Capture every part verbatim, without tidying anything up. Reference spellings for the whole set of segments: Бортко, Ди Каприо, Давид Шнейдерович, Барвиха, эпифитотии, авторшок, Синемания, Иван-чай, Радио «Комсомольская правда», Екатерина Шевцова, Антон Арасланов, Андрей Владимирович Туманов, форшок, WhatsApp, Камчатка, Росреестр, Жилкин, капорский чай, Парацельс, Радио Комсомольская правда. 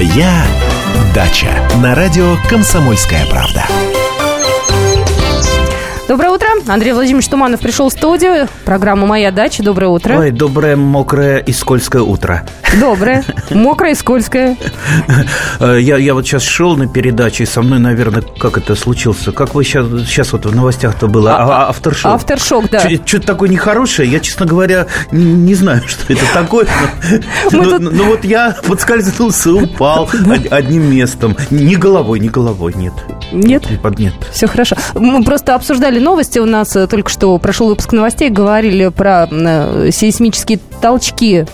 «Моя дача» на радио «Комсомольская правда». Доброе утро. Андрей Владимирович Туманов пришел в студию. Программа «Моя дача». Доброе утро. Ой, доброе, мокрое и скользкое утро. Доброе, мокрое и скользкое. Я, я вот сейчас шел на передаче, и со мной, наверное, как это случился? Как вы сейчас, сейчас вот в новостях-то было? А, а, авторшок. Авторшок, да. Ч, что-то такое нехорошее. Я, честно говоря, не, не знаю, что это такое. Но, но, тут... но, но вот я подскользнулся, упал одним местом. Не головой, не головой, нет. Нет? Нет. Все хорошо. Мы просто обсуждали новости. У нас только что прошел выпуск новостей. Говорили про сейсмические толчки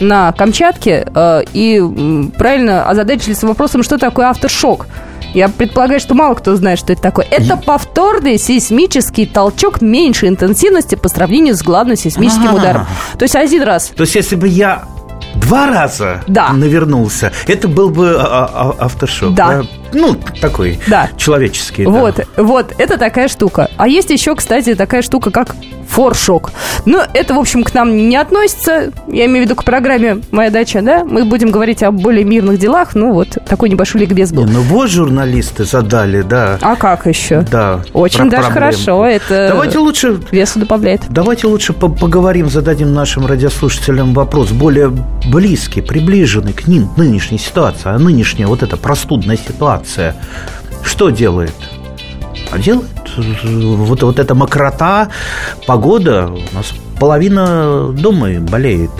на Камчатке. И правильно озадачились вопросом, что такое авторшок. Я предполагаю, что мало кто знает, что это такое. Это повторный сейсмический толчок меньшей интенсивности по сравнению с главным сейсмическим А-а-а. ударом. То есть один раз. То есть если бы я два раза да. навернулся, это был бы авторшок. Да. Ну, такой, да. человеческий. Вот, да. вот, это такая штука. А есть еще, кстати, такая штука, как форшок. Но это, в общем, к нам не относится. Я имею в виду к программе «Моя дача», да? Мы будем говорить о более мирных делах. Ну, вот, такой небольшой ликбез был. Не, ну, вот журналисты задали, да. А как еще? Да. Очень даже проблем. Хорошо. Это давайте лучше, весу добавляет. Давайте лучше поговорим, зададим нашим радиослушателям вопрос, более близкий, приближенный к ним, нынешней ситуации. А нынешняя вот эта простудная ситуация что делает? А делает вот, вот эта мокрота, погода. У нас половина дома болеет.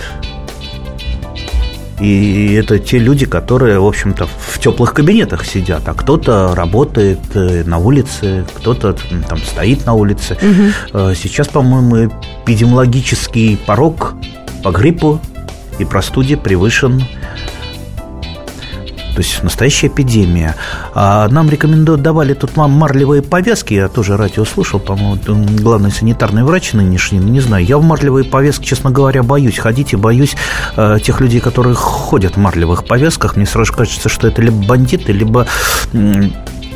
И это те люди, которые, в общем-то, в теплых кабинетах сидят. А кто-то работает на улице, кто-то там стоит на улице. Угу. Сейчас, по-моему, эпидемиологический порог по гриппу и простуде превышен. То есть настоящая эпидемия. А нам рекомендуют, давали тут марлевые повязки. Я тоже радио слушал, по-моему, главный санитарный врач нынешний. Не знаю, я в марлевые повязки, честно говоря, боюсь ходить. И боюсь э, тех людей, которые ходят в марлевых повязках. Мне сразу кажется, что это либо бандиты, либо... М-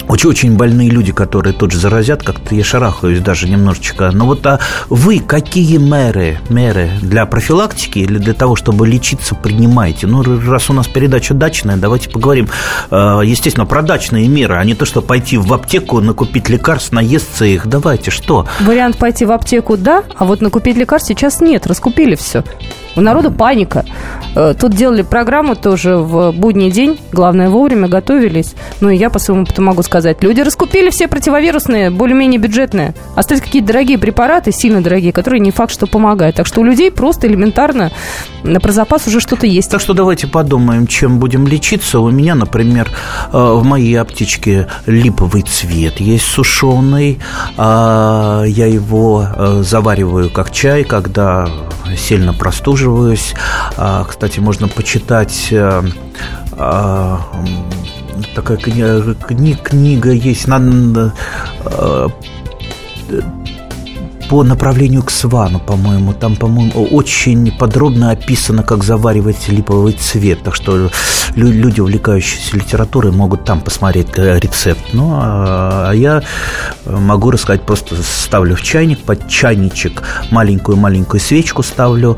Очень-очень больные люди, которые тут же заразят. Как-то я шарахаюсь даже немножечко. Но вот а вы какие меры, меры для профилактики или для того, чтобы лечиться, принимаете? Ну, раз у нас передача дачная, давайте поговорим, естественно, про дачные меры. А не то, что пойти в аптеку, накупить лекарств, наесться их. Давайте, что? Вариант пойти в аптеку, да, а вот накупить лекарств сейчас нет. Раскупили все. У народа паника. Тут делали программу тоже в будний день. Главное, вовремя готовились. Ну, и я по своему опыту могу сказать. Сказать. Люди раскупили все противовирусные, более-менее бюджетные. Остались какие-то дорогие препараты, сильно дорогие, которые не факт, что помогают. Так что у людей просто элементарно про запас уже что-то есть. Так что давайте подумаем, чем будем лечиться. У меня, например, в моей аптечке липовый цвет есть сушеный. Я его завариваю как чай, когда сильно простуживаюсь. Кстати, можно почитать... Такая книга, книга есть на, э, по направлению к Свану, по-моему. Там, по-моему, очень подробно описано, как заваривать липовый цвет. Так что люди, увлекающиеся литературой, могут там посмотреть рецепт. Ну, а я могу рассказать, просто ставлю в чайник, под чайничек маленькую-маленькую свечку ставлю,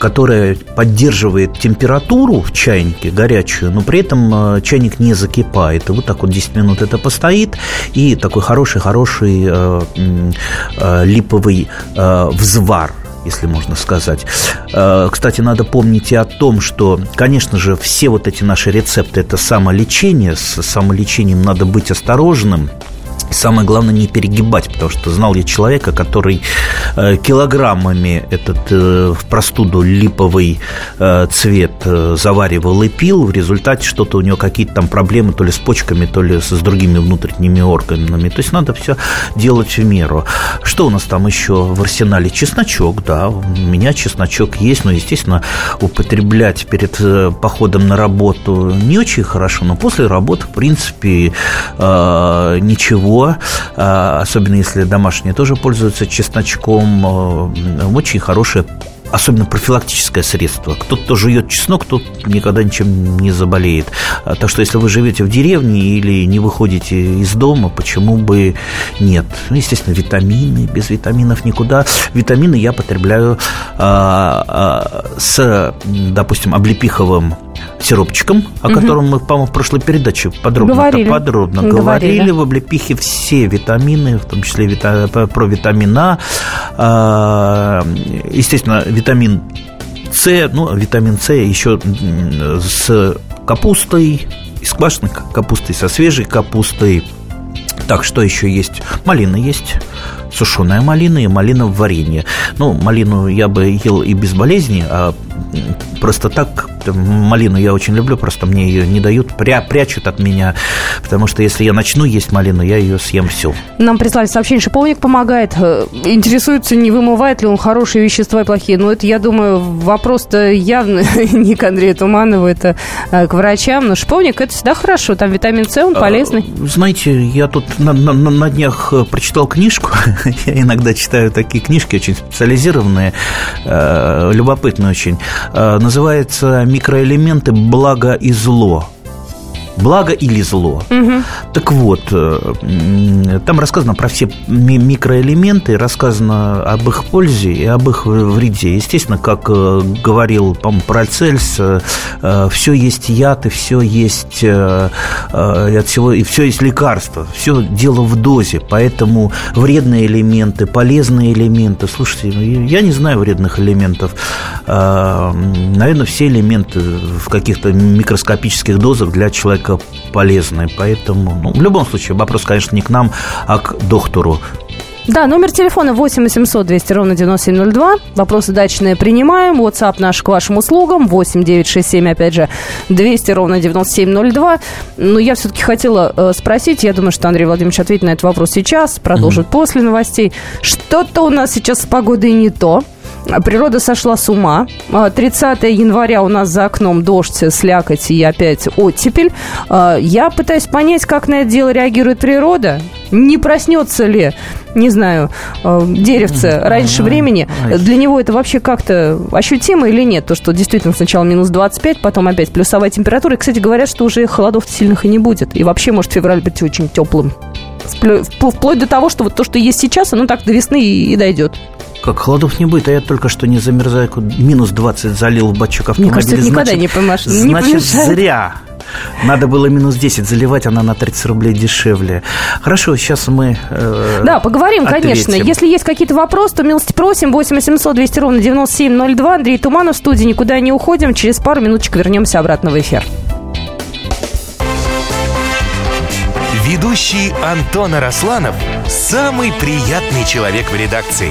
которая поддерживает температуру в чайнике горячую, но при этом чайник не закипает. И вот так вот десять минут это постоит, и такой хороший-хороший липовый взвар, если можно сказать. Кстати, надо помнить и о том, что, конечно же, все вот эти наши рецепты – это самолечение. С самолечением надо быть осторожным. Самое главное, не перегибать, потому что знал я человека, который килограммами этот в простуду липовый цвет заваривал и пил. В результате что-то у него какие-то там проблемы то ли с почками, то ли с другими внутренними органами. То есть надо все делать в меру. Что у нас там еще в арсенале? Чесночок, да, у меня чесночок есть, но, естественно, употреблять перед походом на работу не очень хорошо, но после работы, в принципе, ничего. Особенно если домашние тоже пользуются чесночком. Очень хорошее, особенно профилактическое средство. Кто-то жует чеснок, тот никогда ничем не заболеет. Так что если вы живете в деревне или не выходите из дома, почему бы нет? Ну, естественно, витамины. Без витаминов никуда. Витамины я потребляю а, а, с, допустим, облепиховым сиропчиком, о угу. котором мы, по-моему, в прошлой передаче подробно говорили, подробно говорили. говорили. В облепихе все витамины, в том числе вита... про витамин А, естественно, витамин С, ну, витамин С еще с капустой, с квашеной капустой, со свежей капустой. Так, что еще есть? Малина есть, сушеная малина и малина в варенье. Ну, малину я бы ел и без болезни, а просто так малину я очень люблю, просто мне ее не дают, пря, прячут от меня, потому что если я начну есть малину, я ее съем всю. Нам прислали сообщение, шиповник помогает. Интересуется, не вымывает ли он хорошие вещества и плохие. Но это, я думаю, вопрос-то явно не к Андрею Туманову, это к врачам. Но шиповник – это всегда хорошо, там витамин С, он полезный. Знаете, я тут на, на, на днях прочитал книжку, я иногда читаю такие книжки очень специализированные, любопытные очень. Называется «Микроэлементы. Благо и зло». Благо или зло. Угу. Так вот, там рассказано про все микроэлементы, рассказано об их пользе и об их вреде. Естественно, как говорил, по-моему, Парацельс, все есть яд, и все есть, и от всего, и все есть лекарство. Все дело в дозе. Поэтому вредные элементы, полезные элементы. Слушайте, я не знаю вредных элементов. Наверное, все элементы в каких-то микроскопических дозах для человека полезны, поэтому, ну, в любом случае, вопрос, конечно, не к нам, а к доктору. Да, номер телефона восемь восемьсот двести ровно девяносто семь ноль два. Вопросы дачные принимаем. WhatsApp наш к вашим услугам восемь девятьсот шестьдесят семь, опять же, двести ровно девяносто семь ноль два. Но я все-таки хотела э, спросить, я думаю, что Андрей Владимирович ответит на этот вопрос сейчас, продолжит mm-hmm. после новостей. Что-то у нас сейчас с погодой не то. Природа сошла с ума. тридцатого января у нас за окном дождь, слякоть и опять оттепель. Я пытаюсь понять, как на это дело реагирует природа. Не проснется ли, не знаю, деревце раньше времени? Для него это вообще как-то ощутимо или нет? То, что действительно сначала минус двадцать пять, потом опять плюсовая температура. И, кстати, говорят, что уже холодов сильных и не будет. И вообще может февраль быть очень теплым. Вплоть до того, что вот то, что есть сейчас, оно так до весны и дойдет. Как холодов не будет, а я только что не замерзайку минус двадцать залил в бачок автомобиля. Мне кажется, это никогда не помашь. Значит, зря. Надо было минус десять заливать, она на тридцать рублей дешевле. Хорошо, сейчас мы э, Да, поговорим, ответим. Конечно. Если есть какие-то вопросы, то милости просим. восемь восемьсот двести ровно девяносто семь ноль два. Андрей Туманов в студии. Никуда не уходим. Через пару минуточек вернемся обратно в эфир. Ведущий Антон Арасланов – самый приятный человек в редакции.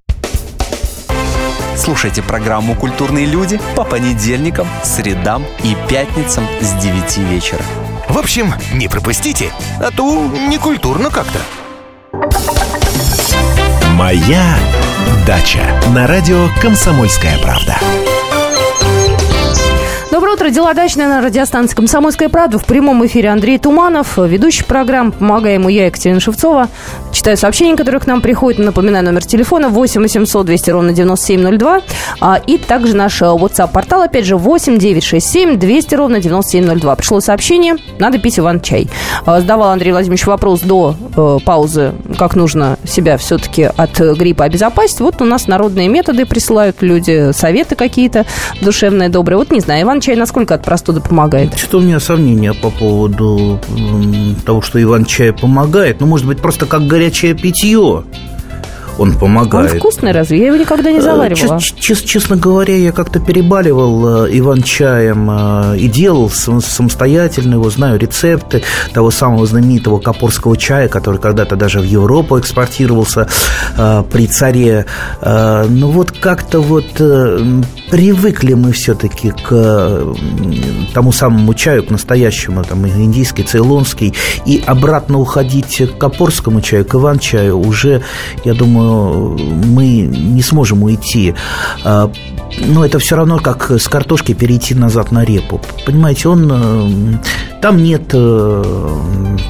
Слушайте программу «Культурные люди» по понедельникам, средам и пятницам с девяти вечера. В общем, не пропустите, а то некультурно как-то. «Моя дача» на радио «Комсомольская правда». Доброе утро. Дела дачные на радиостанции «Комсомольская правда». В прямом эфире Андрей Туманов, ведущий программ. Помогаю ему я, Екатерина Шевцова. Читаю сообщения, которые к нам приходят. Напоминаю, номер телефона восемь восемьсот двести ровно девяносто семь ноль два. И также наш WhatsApp-портал, опять же, восемь девятьсот шестьдесят семь двести ровно девяносто семь ноль два. Пришло сообщение, надо пить Иван-чай. Задавал Андрей Владимирович вопрос до э, паузы, как нужно себя все-таки от гриппа обезопасить. Вот у нас народные методы присылают люди, советы какие-то душевные, добрые. Вот не знаю, Иван чай насколько от простуды помогает? Что-то у меня сомнения по поводу того, что Иван-чай помогает. Ну, может быть, просто как горячее питье он помогает. Он вкусный разве? Я его никогда не заваривала. Чест, чест, честно говоря, я как-то перебаливал Иван-чаем и делал самостоятельно его, знаю рецепты того самого знаменитого капорского чая, который когда-то даже в Европу экспортировался при царе. Но вот как-то вот привыкли мы все-таки к тому самому чаю, к настоящему, там, индийский, цейлонский, и обратно уходить к капорскому чаю, к Иван-чаю уже, я думаю, мы не сможем уйти. Но это все равно, как с картошки перейти назад на репу. Понимаете, он... Там нет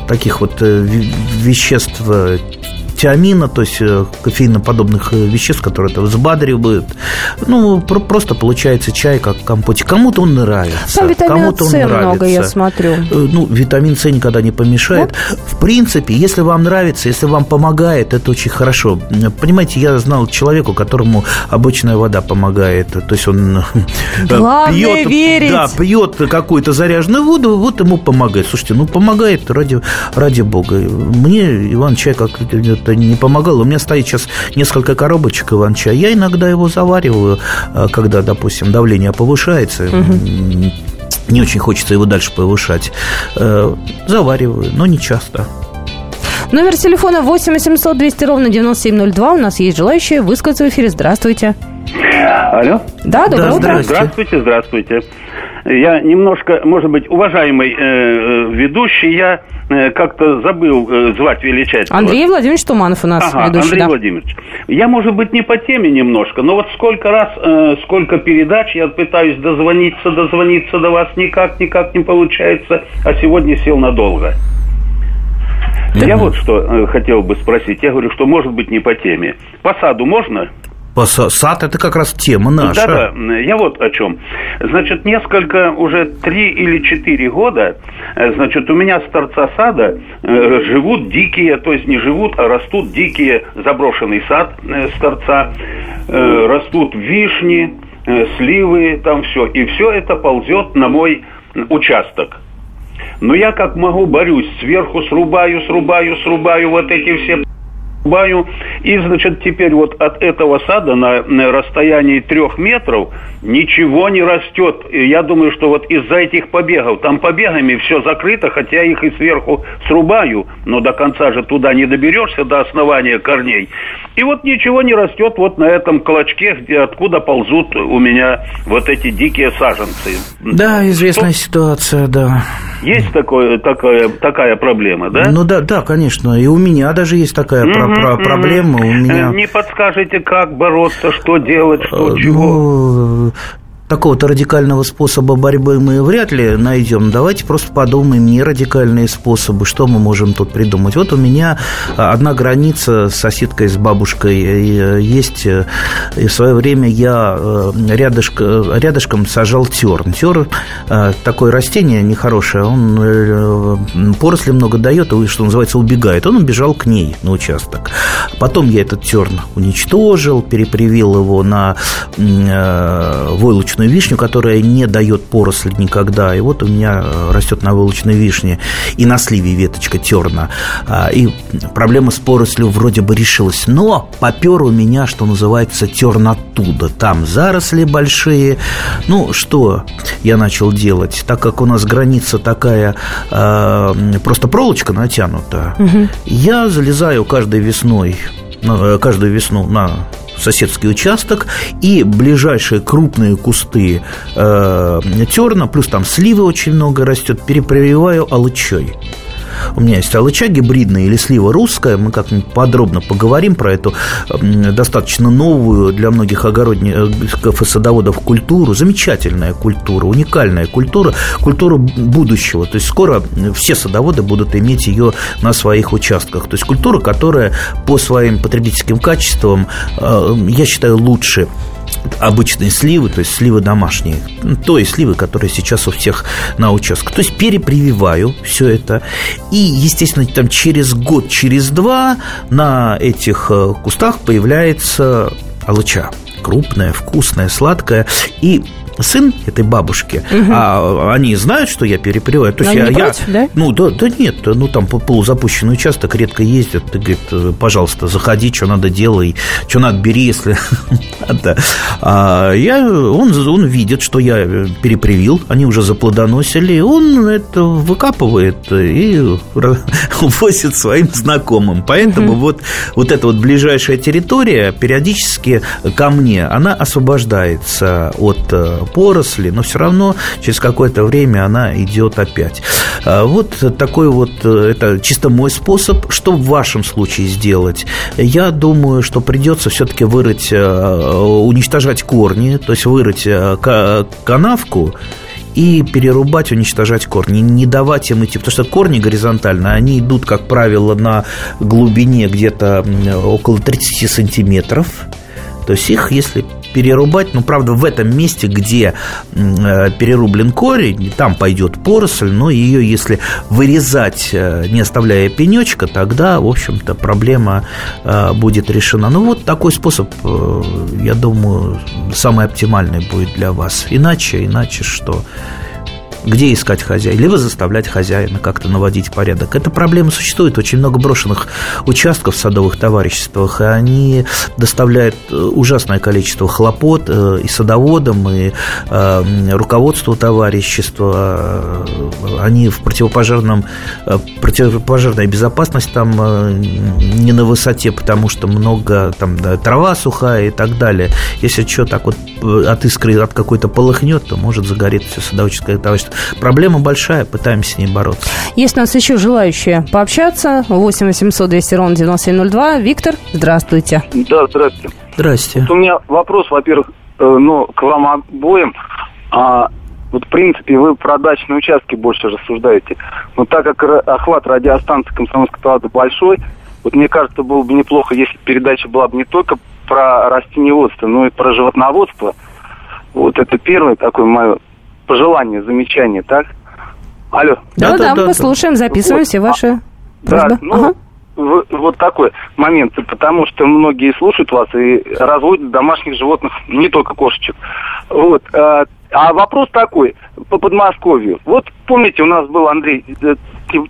таких вот веществ... тиамина, то есть кофеиноподобных веществ, которые это взбадривают. Ну, просто получается чай как компотик. Кому-то он нравится. Там витамина С много, я смотрю. Ну, витамин С никогда не помешает. Вот. В принципе, если вам нравится, если вам помогает, это очень хорошо. Понимаете, я знал человека, которому обычная вода помогает. То есть он пьет, да, пьет какую-то заряженную воду, вот ему помогает. Слушайте, ну, помогает ради, ради бога. Мне иван-чай как-то не помогал. У меня стоит сейчас несколько коробочек иван-чая. Я иногда его завариваю, когда, допустим, давление повышается. Угу. Не очень хочется его дальше повышать. Завариваю, но не часто. Номер телефона восемь восемьсот двести ровно девяносто семь ноль два. У нас есть желающие высказаться в эфире. Здравствуйте. Алло. Да, доброе да, утро. Здравствуйте, здравствуйте. Я немножко, может быть, уважаемый э, ведущий, я э, как-то забыл э, звать величать. Андрей Владимирович Туманов у нас ага, ведущий. Андрей да. Владимирович. Я, может быть, не по теме немножко, но вот сколько раз, э, сколько передач я пытаюсь дозвониться, дозвониться до вас, никак, никак не получается, а сегодня сел надолго. Mm-hmm. Я вот что э, хотел бы спросить. Я говорю, что, может быть, не по теме. По саду можно? Сад – это как раз тема наша. Да-да, я вот о чем. Значит, несколько, уже три или четыре года, значит, у меня с торца сада живут дикие, то есть не живут, а растут дикие, заброшенный сад с торца, растут вишни, сливы, там все. И все это ползет на мой участок. Но я как могу борюсь, сверху срубаю, срубаю, срубаю вот эти все... И, значит, теперь вот от этого сада на расстоянии трех метров ничего не растет. И я думаю, что вот из-за этих побегов, там побегами все закрыто, хотя их и сверху срубаю, но до конца же туда не доберешься, до основания корней. И вот ничего не растет вот на этом клочке, где, откуда ползут у меня вот эти дикие саженцы. Да, известная что? ситуация, да. Есть такое, такая, такая проблема, да? Ну да, да, конечно, и у меня даже есть такая mm-hmm. проблема. Про проблемы у меня... Не подскажете, как бороться, что делать, что, чего? Такого-то радикального способа борьбы мы вряд ли найдем. Давайте просто подумаем, не радикальные способы, что мы можем тут придумать. Вот у меня одна граница с соседкой, с бабушкой есть. И в свое время я рядышком, рядышком сажал терн. Терн такое растение нехорошее, он поросли много дает, и, что называется, убегает. Он убежал к ней на участок. Потом я этот терн уничтожил, перепривил его на войлочную вишню, которая не дает поросли никогда. И вот у меня растет на войлочной вишне и на сливе веточка терна. И проблема с порослью вроде бы решилась. Но попер у меня, что называется, терн оттуда. Там заросли большие. Ну, что я начал делать? Так как у нас граница такая, просто проволочка натянута, угу. я залезаю каждой весной, каждую весну на... соседский участок, и ближайшие крупные кусты э, терна, плюс там сливы очень много растет, перепрививаю алычой. У меня есть алыча гибридная или слива русская. Мы как-нибудь подробно поговорим про эту достаточно новую для многих огородников и садоводов культуру. Замечательная культура, уникальная культура, культура будущего. То есть скоро все садоводы будут иметь ее на своих участках. То есть культура, которая по своим потребительским качествам, я считаю, лучше обычные сливы, то есть сливы домашние, то есть сливы, которые сейчас у всех на участках. То есть перепрививаю все это. И, естественно, там через год, через два на этих кустах появляется алыча. Крупная, вкусная, сладкая. И сын этой бабушки, угу. а они знают, что я переприваю. То есть я, против, я, да? Ну, да, да нет, ну, там полузапущенный участок редко ездят. Ты, говорит, пожалуйста, заходи, что надо делай, что надо бери, если надо. А я, он, он видит, что я перепривил, они уже заплодоносили, он это выкапывает и возит своим знакомым. Поэтому угу. вот, вот эта вот ближайшая территория периодически ко мне, она освобождается от поросли, но все равно через какое-то время она идет опять. Вот такой вот, это чисто мой способ. Что в вашем случае сделать? Я думаю, что придется все-таки вырыть, уничтожать корни, то есть вырыть канавку и перерубать, уничтожать корни, не давать им идти, потому что корни горизонтально, они идут, как правило, на глубине где-то около тридцать сантиметров, то есть их, если перерубать, ну, правда, в этом месте, где перерублен корень, там пойдет поросль, но ее, если вырезать, не оставляя пенечка, тогда, в общем-то, проблема будет решена. Ну, вот такой способ, я думаю, самый оптимальный будет для вас. Иначе, иначе что? Где искать хозяина? Либо заставлять хозяина как-то наводить порядок. Эта проблема существует. Очень много брошенных участков в садовых товариществах, и они доставляют ужасное количество хлопот и садоводам, и руководству товарищества. Они в противопожарном, противопожарная безопасность там не на высоте, потому что много там, да, трава сухая и так далее. Если что, так вот от искры, от какой-то полыхнет, то может загореть все садоводческое товарищество. Проблема большая, пытаемся с ней бороться. Есть у нас еще желающие пообщаться. восемь восемьсот двести ровно девяносто семь ноль два. Виктор, здравствуйте. Да, здравствуйте. Здравствуйте. Вот у меня вопрос, во-первых, ну, к вам обоим. А, вот, в принципе, вы про дачные участки больше рассуждаете. Но так как охват радиостанции «Комсомольской правды» большой, вот мне кажется, было бы неплохо, если передача была бы не только про растениеводство, но и про животноводство. Вот это первое такое мое пожелание, замечание, так? Алло. Да, да, да, да, послушаем, записываем вот все ваши просьбы. Да, ну, ага. в, вот такой момент, потому что многие слушают вас и разводят домашних животных, не только кошечек. Вот. А, а вопрос такой, по Подмосковью. Вот помните, у нас был Андрей,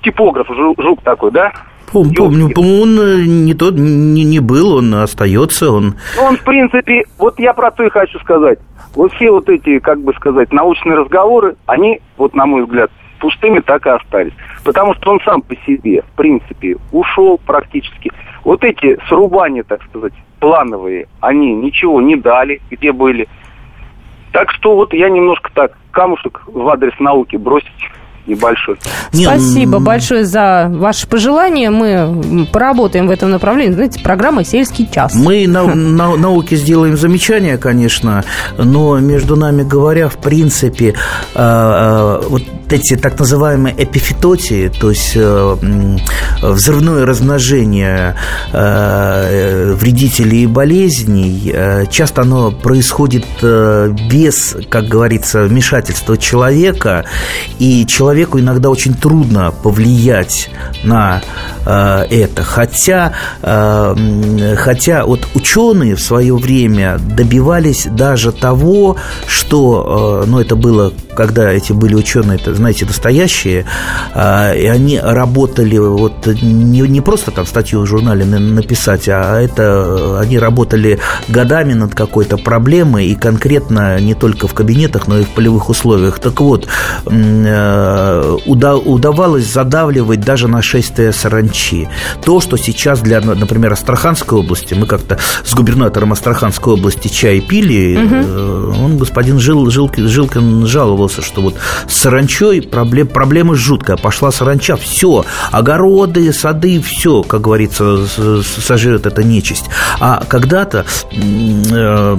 типограф, жук такой, да? Пом, помню, он не, тот, не, не был, он остается, он... Он, в принципе, вот я про то и хочу сказать. Вот все вот эти, как бы сказать, научные разговоры, они, вот на мой взгляд, пустыми так и остались. Потому что он сам по себе, в принципе, ушел практически. Вот эти срубания, так сказать, плановые, они ничего не дали, где были. Так что вот я немножко так камушек в адрес науки бросить... небольшой. Спасибо Нет. большое за ваши пожелания. Мы поработаем в этом направлении. Знаете, программа «Сельский час». Мы на, на, науке сделаем замечания, конечно, но, между нами говоря, в принципе, э, вот эти так называемые эпифитотии, то есть э, взрывное размножение э, вредителей и болезней, э, часто оно происходит э, без, как говорится, вмешательства человека, и человек Человеку иногда очень трудно повлиять на э, это. Хотя, э, хотя вот ученые в свое время добивались даже того, что, э, ну, это было, когда эти были ученые, это, знаете, настоящие, э, и они работали вот не, не просто там статью в журнале написать, а это они работали годами над какой-то проблемой, и конкретно не только в кабинетах, но и в полевых условиях. Так вот, э, удавалось задавливать даже нашествие саранчи. То, что сейчас для, например, Астраханской области, мы как-то с губернатором Астраханской области чай пили, угу. он, господин Жил, Жилкин, Жилкин, жаловался, что вот с саранчой проблем, проблема жуткая, пошла саранча, все, огороды, сады, все, как говорится, сожрет эта нечисть. А когда-то... Э-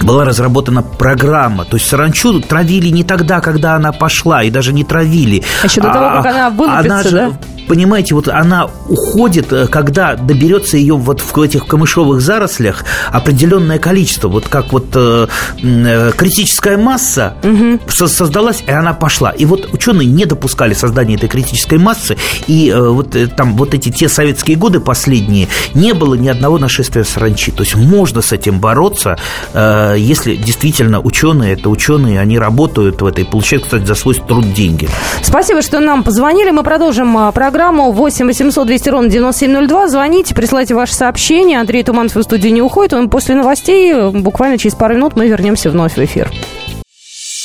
была разработана программа. То есть саранчу травили не тогда, когда она пошла, и даже не травили. А еще до того, а, как она вылупится, она, да? Понимаете, вот она уходит, когда доберется ее вот в этих камышовых зарослях определенное количество. Вот как вот э, критическая масса угу. создалась, и она пошла. И вот ученые не допускали создания этой критической массы, и э, вот там вот эти те советские годы последние не было ни одного нашествия саранчи. То есть можно с этим бороться, э, если действительно ученые, это ученые, они работают в этой, получают, кстати, за свой труд деньги. Спасибо, что нам позвонили. Мы продолжим программу. Программу восемь восемьсот двести ровно девяносто семь ноль два. Звоните, присылайте ваши сообщения. Андрей Туманов в студии не уходит. Он после новостей, буквально через пару минут, мы вернемся вновь в эфир.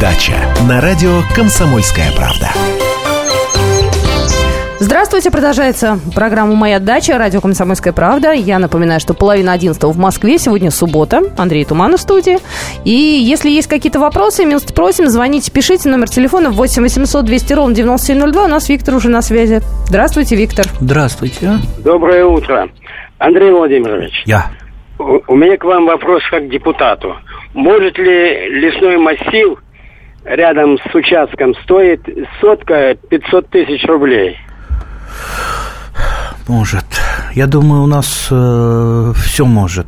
«Дача» на радио «Комсомольская правда». Здравствуйте, продолжается программа «Моя дача», радио «Комсомольская правда». Я напоминаю, что половина одиннадцатого в Москве, сегодня суббота. Андрей Туманов в студии. И если есть какие-то вопросы, милости просим, звоните, пишите. Номер телефона восемь восемьсот двести ровно девяносто семь ноль два. У нас Виктор уже на связи. Здравствуйте, Виктор. Здравствуйте. Доброе утро, Андрей Владимирович. Я. У, у меня к вам вопрос как к депутату. Может ли лесной массив рядом с участком стоит сотка пятьсот тысяч рублей? Может. Я думаю, у нас э, все может.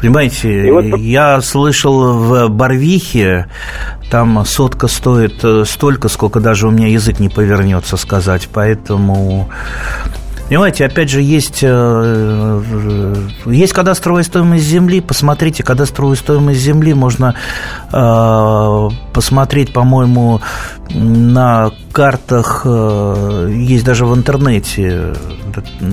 Понимаете, вот... я слышал в Барвихе, там сотка стоит столько, сколько даже у меня язык не повернется сказать. Поэтому... Понимаете, опять же, есть, есть кадастровая стоимость земли. Посмотрите, кадастровую стоимость земли можно э, посмотреть, по-моему, на картах. Есть даже в интернете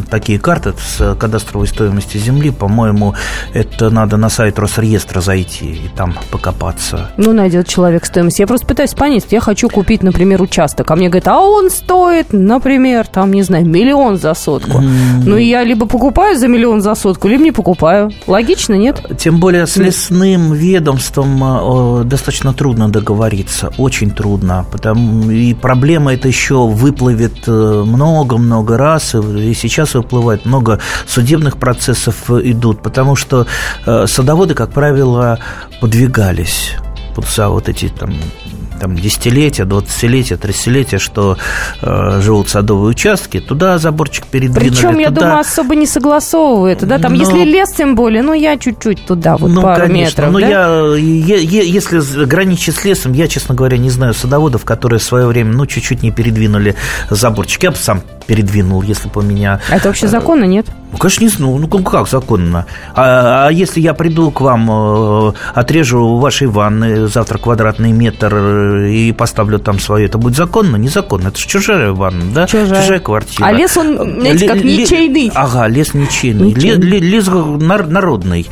такие карты с кадастровой стоимостью земли. По-моему, это надо на сайт Росреестра зайти и там покопаться. Ну, найдет человек стоимость. Я просто пытаюсь понять, я хочу купить, например, участок. А мне говорят, а он стоит, например, там, не знаю, миллион за сотку. сотку. Ну, я либо покупаю за миллион за сотку, либо не покупаю. Логично, нет? Тем более с лесным ведомством достаточно трудно договориться. Очень трудно. Потому и проблема эта еще выплывет много-много раз. И сейчас выплывает. Много судебных процессов идут. Потому что садоводы, как правило, подвигались за вот эти там... там, десятилетия, двадцатилетия, тридцатилетия, что э, живут садовые участки, туда заборчик передвинули. Причем, я туда... думаю, особо не согласовывают. Да? Там, но... если лес, тем более, ну, я чуть-чуть туда, вот ну, пару конечно. метров. Ну, да? я, я, я, если граничить с лесом, я, честно говоря, не знаю садоводов, которые в свое время, ну, чуть-чуть не передвинули заборчик. Я бы сам передвинул, если бы у меня... А это вообще законно, нет? Ну, конечно, не знаю. Ну, как законно? А, а если я приду к вам, отрежу у вашей ванны завтра квадратный метр и поставлю там свое, это будет законно? Незаконно. Это же чужая ванна, да? Чужая, чужая квартира. А лес, он, знаете, как ничейный. Лес, ага, лес ничейный. ничейный. Лес, лес народный.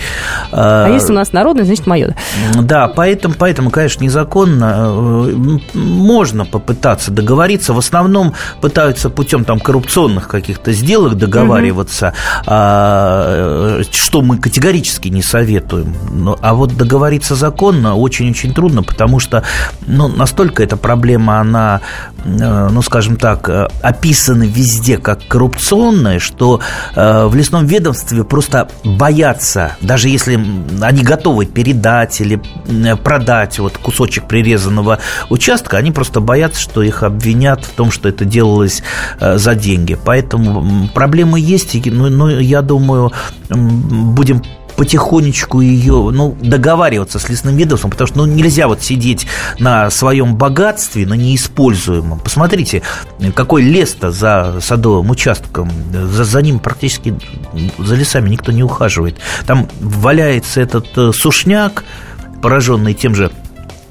А если у нас народный, значит, мое. Да, поэтому, поэтому, конечно, незаконно. Можно попытаться договориться. В основном пытаются путем там коррупционных каких-то сделок договариваться, угу. Что мы категорически не советуем. А вот договориться законно очень-очень трудно, потому что, ну, настолько эта проблема, она, ну, скажем так, описана везде как коррупционная, что в лесном ведомстве просто боятся, даже если они готовы передать или продать вот кусочек прирезанного участка, они просто боятся, что их обвинят в том, что это делалось за деньги. Поэтому проблемы есть, но, ну, я думаю, будем потихонечку ее, ну, договариваться с лесным ведомством, потому что, ну, нельзя вот сидеть на своем богатстве, на неиспользуемом. Посмотрите, какой лес-то за садовым участком, за, за ним практически, за лесами никто не ухаживает. Там валяется этот сушняк, пораженный тем же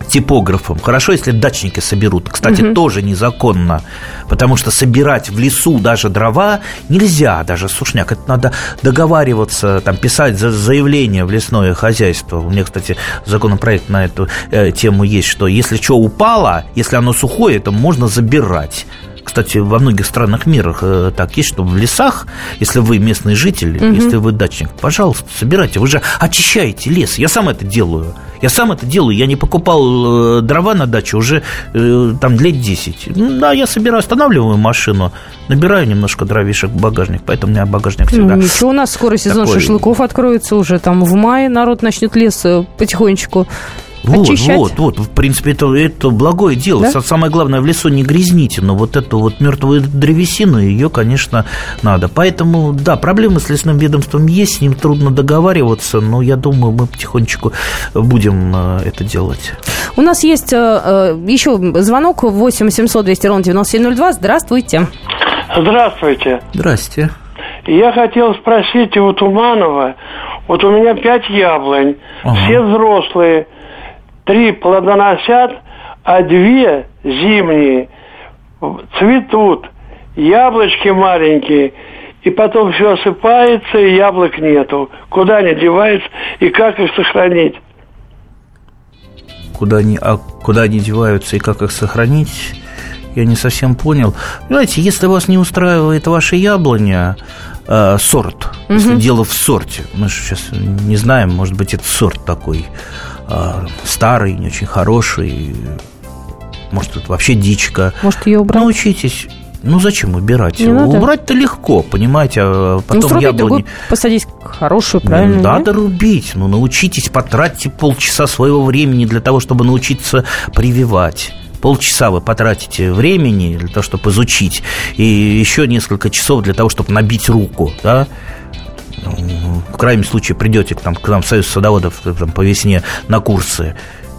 типографом. Хорошо, если дачники соберут. Кстати, угу. тоже незаконно, потому что собирать в лесу даже дрова нельзя, даже сушняк. Это надо договариваться, там, писать заявление в лесное хозяйство. У меня, кстати, законопроект на эту э, тему есть, что если что упало, если оно сухое, то можно забирать. Кстати, во многих странах мира так есть, что в лесах, если вы местный житель, угу. если вы дачник, пожалуйста, собирайте. Вы же очищаете лес. Я сам это делаю. Я сам это делаю. Я не покупал дрова на даче уже там лет десять. Да, я собираю, останавливаю машину, набираю немножко дровишек в багажник, поэтому у меня багажник всегда. Ну, ничего, у нас скоро сезон такой... шашлыков откроется уже. Там в мае народ начнет лес потихонечку... Вот, очищать. вот, вот, в принципе, это, это благое дело, да? Самое главное, в лесу не грязните. Но вот эту вот мертвую древесину, ее, конечно, надо. Поэтому, да, проблемы с лесным ведомством есть. С ним трудно договариваться, но я думаю, мы потихонечку будем это делать. У нас есть э, еще звонок восемь восемьсот двести ровно девяносто семь ноль два. Здравствуйте. Здравствуйте. Здрасте. Я хотел спросить у Туманова. Вот у меня пять яблонь, ага. все взрослые. Три плодоносят, а две зимние цветут. Яблочки маленькие, и потом все осыпается, и яблок нету. Куда они деваются и как их сохранить? куда они, а куда они деваются и как их сохранить, я не совсем понял. Понимаете, если вас не устраивает ваша яблоня, э, сорт, угу. если дело в сорте, мы же сейчас не знаем, может быть, это сорт такой э, старый, не очень хороший, может, это вообще дичка. Может, ее убрать? Научитесь. Ну, зачем убирать? Не надо. Убрать-то легко, понимаете, а потом ну, яблони... посадить хорошую, правильно? Ну, надо да? рубить, ну, научитесь, потратьте полчаса своего времени для того, чтобы научиться прививать. Полчаса вы потратите времени для того, чтобы изучить, и еще несколько часов для того, чтобы набить руку, да? В крайнем случае придете к, там, к нам в Союз садоводов там, по весне на курсы.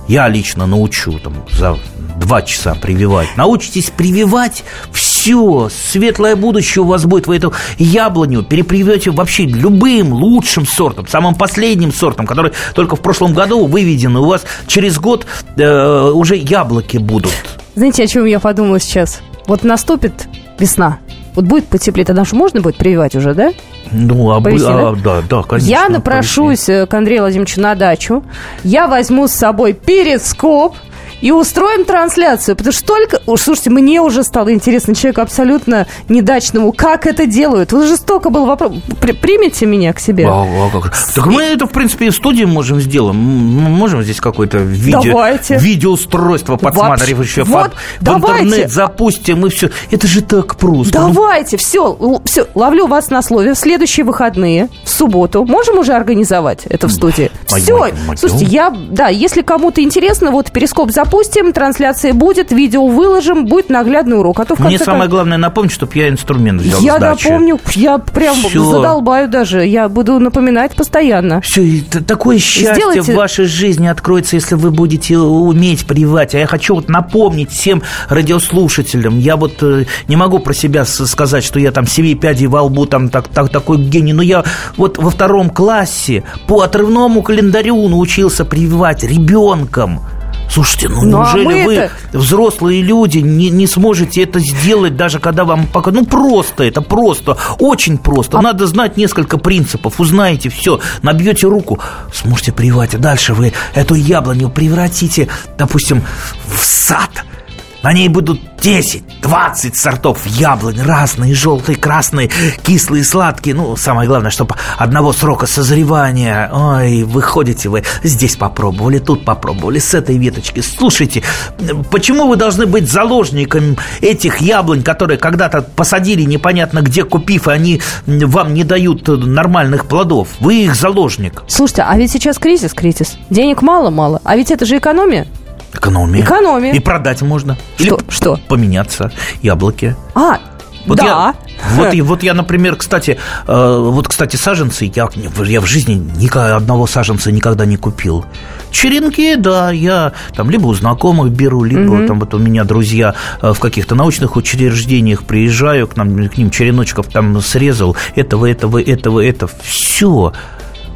Я лично научу там, за два часа прививать. Научитесь прививать, все, светлое будущее у вас будет. Вы эту яблоню перепривете вообще любым лучшим сортом, самым последним сортом, который только в прошлом году выведен. У вас через год э, уже яблоки будут. Знаете, о чем я подумала сейчас? Вот наступит весна, вот будет потеплее, тогда же можно будет прививать уже, да? Ну, а, Поясни, а, да? Да, да, конечно. Я напрошусь поясни. к Андрею Владимировичу на дачу. Я возьму с собой перископ и устроим трансляцию. Потому что только... Уж, слушайте, мне уже стало интересно, человеку абсолютно недачному, как это делают. Уже столько было вопросов. Примите меня к себе. А, а как? Так мы это, в принципе, и в студии можем сделать. Мы можем здесь какое-то видео... видеоустройство подсматривающее. Вот, в давайте. Интернет запустим и все. Это же так просто. Давайте. Ну... Все, все. Ловлю вас на слове. В следующие выходные, в субботу, можем уже организовать это в студии? Пойдем, все. Пойдем. Слушайте, я... Да, если кому-то интересно, вот перископ запустим. Допустим, трансляция будет, видео выложим, будет наглядный урок. А то в конце Мне самое как... главное напомнить, чтобы я инструмент взял я с дачи. Я напомню, я прям Все. задолбаю даже. Я буду напоминать постоянно. Все, такое счастье Сделайте... в вашей жизни откроется, если вы будете уметь прививать. А я хочу вот напомнить всем радиослушателям. Я вот не могу про себя сказать, что я там семи пядей во лбу, там так, так, такой гений. Но я вот во втором классе по отрывному календарю научился прививать ребенком. Слушайте, ну, ну неужели а вы, это... взрослые люди, не, не сможете это сделать, даже когда вам пока... Ну, просто это, просто, очень просто. А... Надо знать несколько принципов, узнаете все, набьете руку, сможете прививать. А дальше вы эту яблоню превратите, допустим, в сад. На ней будут десять-двадцать сортов яблонь. Разные, желтые, красные, кислые, сладкие. Ну, самое главное, чтобы одного срока созревания. Ой, выходите вы, здесь попробовали, тут попробовали, с этой веточки. Слушайте, почему вы должны быть заложником этих яблонь, которые когда-то посадили, непонятно где купив, и они вам не дают нормальных плодов? Вы их заложник. Слушайте, а ведь сейчас кризис, кризис. Денег мало-мало. А ведь это же экономия. Экономия. Экономия. И продать можно. Что? Или что? Поменяться. Яблоки. А, вот да. Я, вот, и, вот я, например, кстати, э, вот, кстати, саженцы, я, я в жизни никогда, одного саженца никогда не купил. Черенки, да, я там либо у знакомых беру, либо угу. там вот у меня друзья в каких-то научных учреждениях приезжаю, к нам, к ним череночков там срезал, этого, этого, этого, этого, все.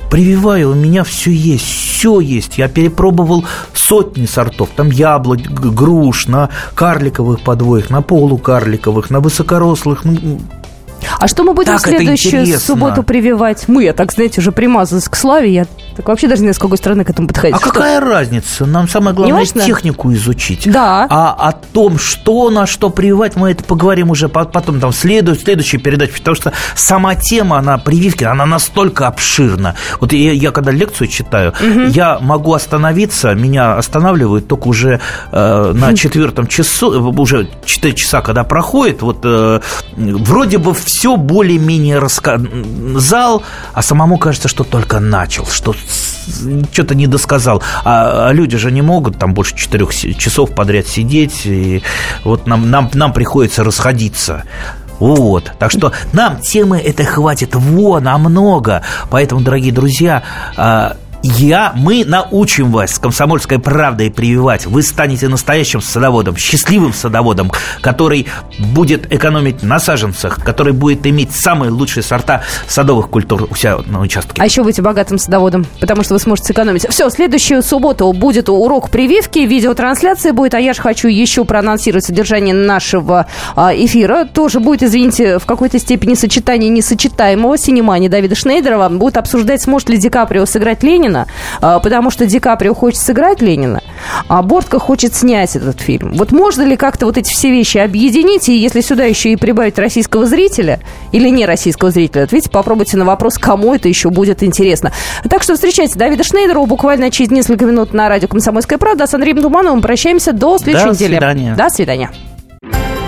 Прививаю, у меня все есть, все есть. Я перепробовал сотни сортов. Там яблонь, груш, на карликовых подвоях, на полукарликовых, на высокорослых. Ну, а что мы будем в следующую субботу прививать? Мы, я так, знаете, уже примазалась к славе. Я так вообще даже не знаю, с какой стороны к этому подходить. А что? Какая разница? Нам самое главное технику изучить. Да. А о том, что на что прививать, мы это поговорим уже потом, там, в следующей передаче. Потому что сама тема, она прививки, она настолько обширна. Вот я, я когда лекцию читаю, угу. я могу остановиться, меня останавливают только уже э, на четвертом часу, уже четыре часа, когда проходит, вот э, вроде бы все более-менее рассказал, а самому кажется, что только начал, что что-то не досказал. А люди же не могут там больше четырех часов подряд сидеть, и вот нам, нам, нам приходится расходиться. Вот, так что нам темы это хватит во намного. Поэтому, дорогие друзья, я, мы научим вас с «Комсомольской правдой» прививать. Вы станете настоящим садоводом, счастливым садоводом, который будет экономить на саженцах, который будет иметь самые лучшие сорта садовых культур у себя на участке. А еще будете богатым садоводом, потому что вы сможете сэкономить. Все, следующую субботу будет урок прививки, видеотрансляция будет. А я же хочу еще проанонсировать содержание нашего эфира. Тоже будет, извините, в какой-то степени сочетание несочетаемого. Синемания Давида Шнейдерова. Будут обсуждать, сможет ли Ди Каприо сыграть Ленина. Ленина, потому что Ди Каприо хочет сыграть Ленина, а Бортко хочет снять этот фильм. Вот можно ли как-то вот эти все вещи объединить, и если сюда еще и прибавить российского зрителя или не российского зрителя, ответьте, попробуйте на вопрос, кому это еще будет интересно. Так что встречайте Давида Шнейдерова буквально через несколько минут на радио «Комсомольская правда». С Андреем Тумановым прощаемся до следующей недели. До свидания. До свидания.